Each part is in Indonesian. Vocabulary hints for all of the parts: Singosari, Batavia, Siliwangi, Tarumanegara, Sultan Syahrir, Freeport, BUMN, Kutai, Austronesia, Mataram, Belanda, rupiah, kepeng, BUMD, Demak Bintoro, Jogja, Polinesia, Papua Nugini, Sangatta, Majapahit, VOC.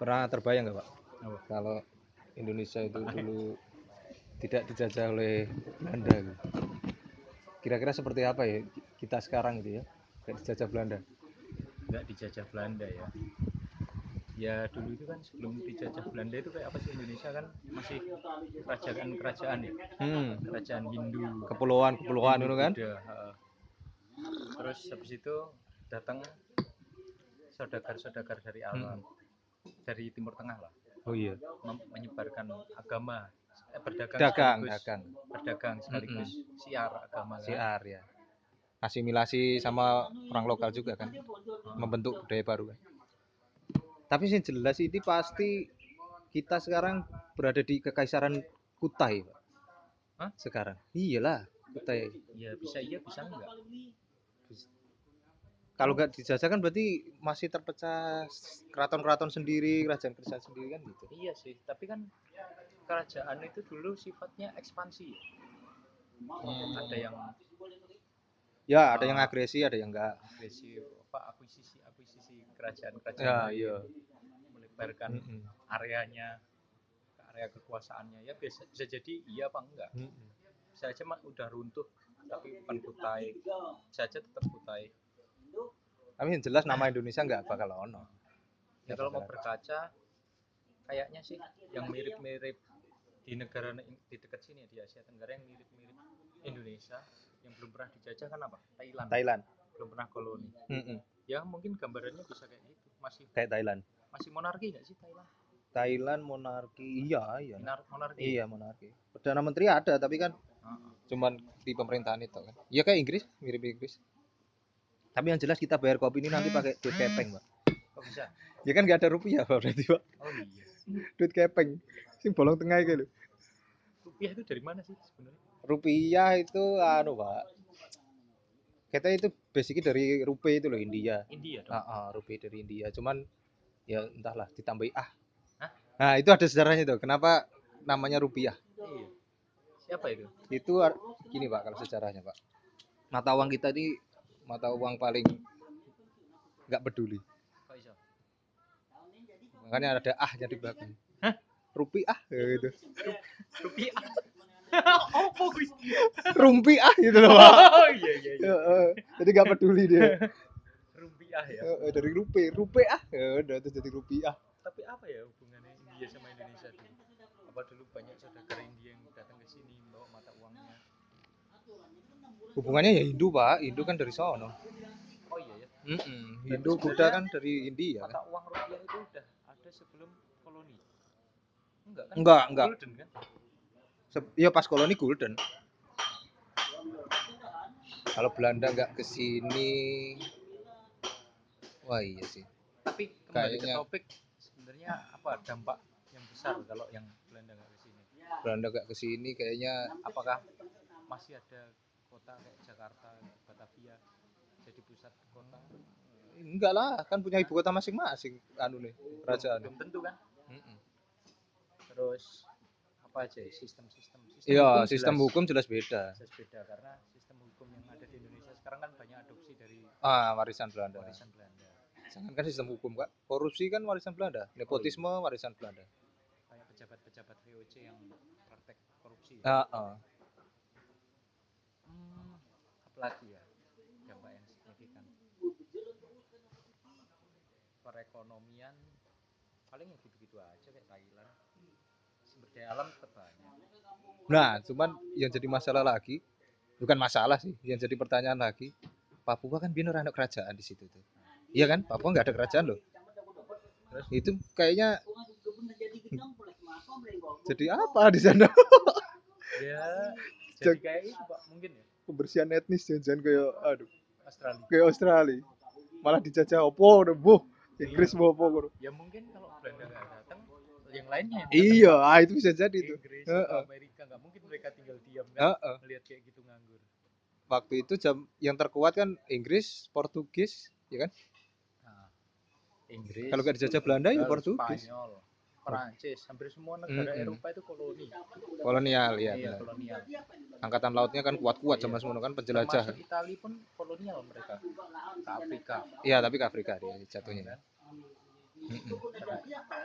Pernah terbayang nggak Pak, kalau Indonesia itu dulu tidak dijajah oleh Belanda gitu? Kira-kira seperti apa ya kita sekarang gitu ya, nggak dijajah Belanda? Nggak dijajah Belanda ya. Ya dulu itu kan sebelum dijajah Belanda itu kayak apa sih, Indonesia kan masih kerajaan-kerajaan ya, kerajaan Hindu, kepulauan dulu kan. Terus habis itu datang saudagar-saudagar dari alam, dari Timur Tengah lah. Oh iya. Menyebarkan agama, berdagang sekaligus siar agama. Siar kan? Ya. Asimilasi sama orang lokal juga kan, membentuk budaya baru kan. Tapi yang jelas itu pasti kita sekarang berada di kekaisaran Kutai, Pak. Hah? Sekarang. Iyalah, Kutai. Ya bisa iya, bisa enggak? Bisa. Kalau enggak dijajah kan berarti masih terpecah keraton-keraton sendiri, kerajaan-kerajaan sendiri kan gitu. Iya sih, tapi kan kerajaan itu dulu sifatnya ekspansi. Ada yang ya, ada yang agresi, ada yang enggak. Agresi. Pak, akuisisi kerajaan-kerajaan ya, melebarkan areanya ke area kekuasaannya ya, bisa jadi iya apa enggak. Bisa aja udah runtuh tapi bukan Kutai, bisa aja tetap Kutai. Tapi yang jelas nama Indonesia enggak bakal ono ya. Kalau mau berkaca kayaknya sih yang mirip-mirip di negara di dekat sini di Asia Tenggara, yang mirip-mirip Indonesia yang belum pernah dijajah kan apa? Thailand belum pernah koloni. Ya mungkin gambarannya bisa kayak gitu, masih kayak Thailand. Masih monarki nggak sih Thailand? Thailand monarki, iya. Monarki. Iya monarki. Perdana menteri ada tapi kan cuman di pemerintahan itu kan. Iya kayak Inggris, mirip Inggris. Tapi yang jelas kita bayar kopi ini nanti pakai duit kepeng, Pak. Oh, bisa. Ya kan nggak ada rupiah Pak berarti Pak. Oh iya. Duit kepeng, sing bolong tengah gitu. Rupiah itu dari mana sih sebenarnya? Rupiah itu Pak. Kita itu basicnya dari rupiah itu loh, India. India dong. Rupiah dari India. Cuman ya entahlah ditambahi ah. Hah? Nah, itu ada sejarahnya tuh. Kenapa namanya rupiah? Iya. Siapa itu? Itu gini Pak, kalau sejarahnya Pak. Mata uang kita ini mata uang paling enggak peduli. Kok iso? Makanya ada ahnya di belakang. Hah? Rupiah gitu. Rupiah. Rumpiah gitu loh Pak. Oh iya. Jadi gak peduli dia. Rumpiah ya. Dari rupiah. Udah itu jadi rupiah. Tapi apa ya hubungannya India sama Indonesia dulu? Apa dulu banyak saudagar India yang datang ke sini bawa mata uangnya? Hubungannya ya Hindu Pak. Hindu kan dari sono. Oh iya ya. Hindu Buddha kan dari India. Mata uang rupiah itu udah ada sebelum koloni. Enggak kan? Enggak. Golden kan? Ya pas koloni golden. Kalau Belanda nggak kesini, wah iya sih. Tapi kembali ke topik, sebenarnya apa dampak yang besar kalau yang Belanda nggak kesini? Belanda nggak kesini, kayaknya apakah masih ada kota kayak Jakarta, Batavia jadi pusat kota? Enggak lah, kan punya ibu kota masing-masing, kerajaan. Belum tentu kan? Terus apa aja sistem ya, sistem hukum jelas beda. Jelas beda karena sistem hukum yang ada di Indonesia sekarang kan banyak adopsi dari warisan Belanda. Jangankan sistem hukum Kak, korupsi kan warisan Belanda, nepotisme warisan Belanda. Kayak pejabat-pejabat VOC yang praktek korupsi. Ya? Apalagi ya, dampak yang signifikan. Perekonomian paling gitu-gitu aja kayak Thailand. Berdaya alam tetap banyak. Nah, cuman yang jadi masalah lagi, bukan masalah sih, yang jadi pertanyaan lagi, Papua kan biar anak kerajaan di situ tuh. Iya kan? Papua nggak ada kerajaan loh. Terus itu kayaknya jadi apa di sana? Ya, jadi kayak itu Pak, mungkin ya. Pembersihan etnis jangan kayak Australia. Kayak Australia. Malah dijajah opo, Inggris opo. Ya mungkin kalau Belanda nggak datang yang lainnya yang iya itu bisa jadi itu Amerika nggak mungkin mereka tinggal diam kan melihat kayak gitu nganggur. Waktu itu yang terkuat kan Inggris, Portugis ya kan. Inggris kalau nggak dijajah Belanda ya Portugis, Spanyol, Perancis, hampir semua negara Eropa itu kolonial ya. Iya, kolonial. Angkatan lautnya kan kuat-kuat sama semua kan penjelajah. Termasuk Italia pun kolonial mereka ke Afrika. Iya tapi ke Afrika dia jatuhnya kan.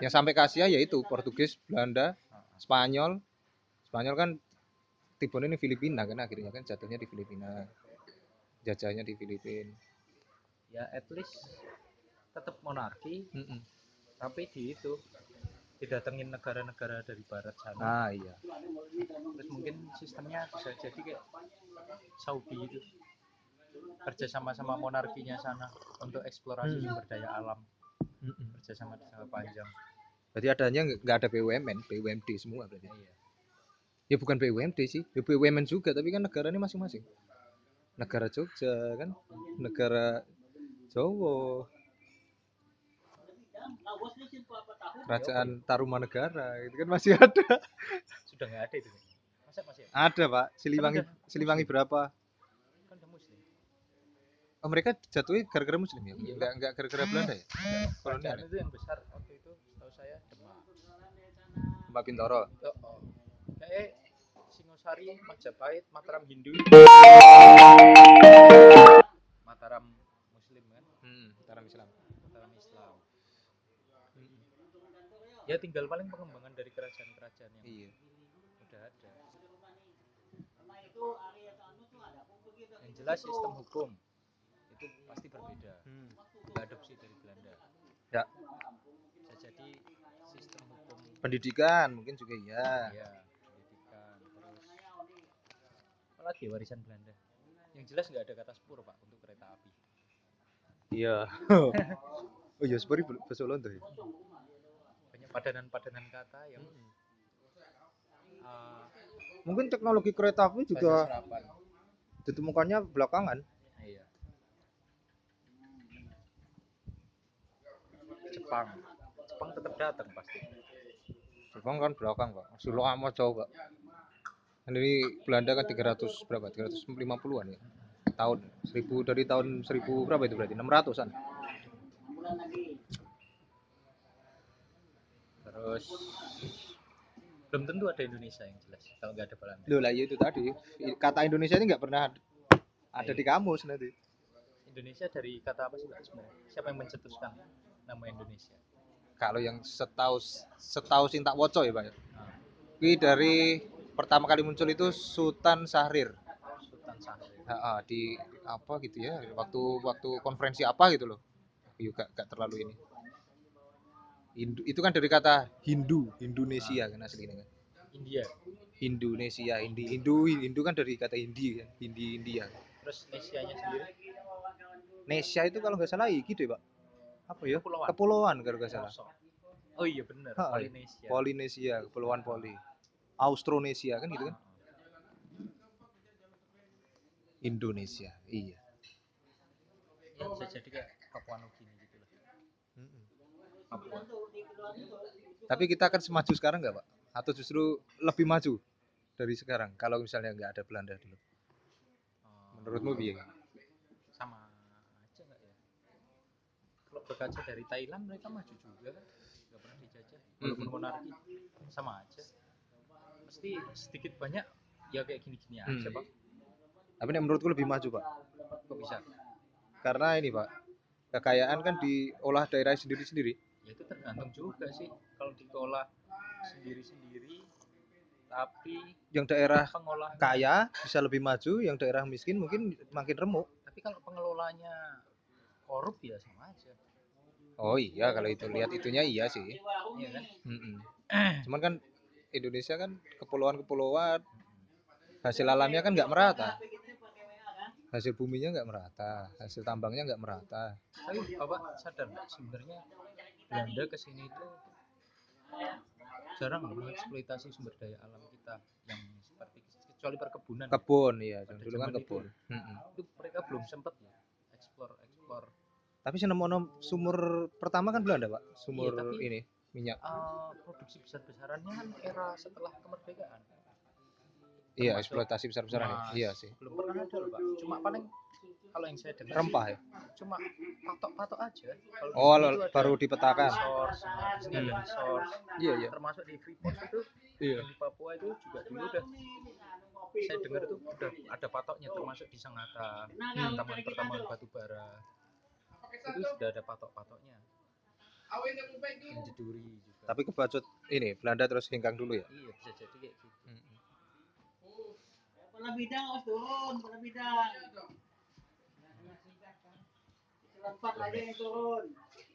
Yang sampai ke Asia yaitu Portugis, Belanda, Spanyol. Spanyol kan tibone ini Filipina kan, akhirnya kan jatuhnya di Filipina, jajahnya di Filipina. Ya at least tetap monarki, tapi di itu didatengin negara-negara dari barat sana. Ah iya. Terus mungkin sistemnya bisa jadi kayak Saudi itu, kerja sama-sama monarkinya sana untuk eksplorasi sumber daya alam, kerja sama jangka panjang. Berarti adanya nggak ada BUMN, BUMD semua berarti. Iya. Ya bukan BUMD sih, ya BUMN juga, tapi kan negara ini masing-masing. Negara Jogja kan, negara Jawa, kerajaan Tarumanegara itu kan masih ada. Sudah nggak ada itu. Masa masih ada? Ada Pak. Siliwangi, Siliwangi berapa? Kan udah Muslim. Oh, mereka jatuhnya gara-gara Muslim ya? Iya. Nggak gara-gara Belanda ya? Kolonial itu yang besar waktu itu, tahu saya Demak. Demak Bintoro. Oh. Kayak Singosari, Majapahit, Mataram Hindu, Mataram Muslim kan? Mataram Islam. Mataram Islam. Ya tinggal paling pengembangan dari kerajaan-kerajaan yang udah ada. Yang jelas sistem hukum itu pasti berbeda. Adopsi dari Belanda. Ya. Bisa jadi sistem hukum. Pendidikan mungkin juga ya. Pendidikan terus. Apalagi warisan Belanda. Yang jelas nggak ada kata spur Pak untuk kereta api. Iya. Oh iya, spur bahasa Belanda ya. Padanan-padanan kata yang mungkin teknologi kereta api juga ditemukannya belakangan. Iya. Jepang tetap datang pasti. Jepang kan belakang Pak, sudah lama jauh Pak. Ini Belanda kan 300 berapa? 350-an ya. Tahun 1000 dari tahun 1000 berapa itu berarti 600-an. Terus belum tentu ada Indonesia yang jelas kalau nggak ada Belanda. Loh lah itu tadi, kata Indonesia ini nggak pernah ada di kamus nanti. Indonesia dari kata apa sih Pak sebenarnya? Siapa yang mencetuskan nama Indonesia? Kalau yang setahu Sintak Woco ya Pak. Ini dari pertama kali muncul itu Sultan Syahrir. Sultan Syahrir. Di apa gitu ya? Waktu konferensi apa gitu loh. Juga nggak terlalu ini. Hindu, itu kan dari kata Hindu, Indonesia kan aslinya kan. India. Indonesia, Hindu kan dari kata Hindi kan, Hindi India. Terus Nesianya sendiri? Nesia itu kalau nggak salah gitu ya Pak. Apa ya? Kepulauan kalau nggak salah. Oh iya benar, Polinesia. Polinesia, kepulauan Poli. Austronesia kan gitu kan. Indonesia, iya. Ya bisa jadi kayak Papua Nugini gitu loh. Papua. Tapi kita akan semaju sekarang nggak Pak? Atau justru lebih maju dari sekarang kalau misalnya nggak ada Belanda dulu? Menurutmu biar? Sama aja nggak ya? Kalau berkaca dari Thailand mereka maju juga kan? Nggak pernah dijajah. Walaupun monarki sama aja. Pasti sedikit banyak ya kayak gini-gini aja Pak. Tapi menurutku lebih maju Pak. Kok bisa? Karena ini Pak, kekayaan kan diolah daerah sendiri-sendiri. Ya itu tergantung juga sih, kalau dikelola sendiri-sendiri, tapi yang daerah kaya bisa lebih maju, yang daerah miskin mungkin makin remuk. Tapi kalau pengelolanya korup ya sama aja. Oh iya, kalau itu lihat itunya iya sih. Iya kan? Cuman kan Indonesia kan kepulauan-kepulauan, hasil alamnya kan nggak merata. Hasil buminya nggak merata, hasil tambangnya nggak merata. Tapi Bapak sadar sebenarnya Belanda kesini itu jarang mengeksploitasi sumber daya alam kita yang seperti kecuali perkebunan. Kebun ya, dulu kan kebun. Itu mereka belum sempat ya eksplor. Tapi senemono sumur pertama kan Belanda Pak, sumur iya, tapi, ini minyak. Produksi besar-besarannya kan era setelah kemerdekaan. Iya, eksploitasi besar-besaran ya. Iya sih. Belum pernah ada loh Pak. Cuma paling kalau yang saya dengar rempah ya. Cuma patok-patok aja. Kalau baru dipetakan. Resource. Iya. Termasuk di Freeport itu. Iya. Di Papua itu juga dulu udah. Saya dengar itu udah ada patoknya, termasuk di Sangatta, pertambangan batubara. Itu sudah ada patok-patoknya. Jeduri juga. Tapi kebacut ini Belanda terus hengkang dulu ya? Iya, bisa jadi kayak gitu. Kepala bidang harus turun, kepala bidang. Selempat lagi yang turun.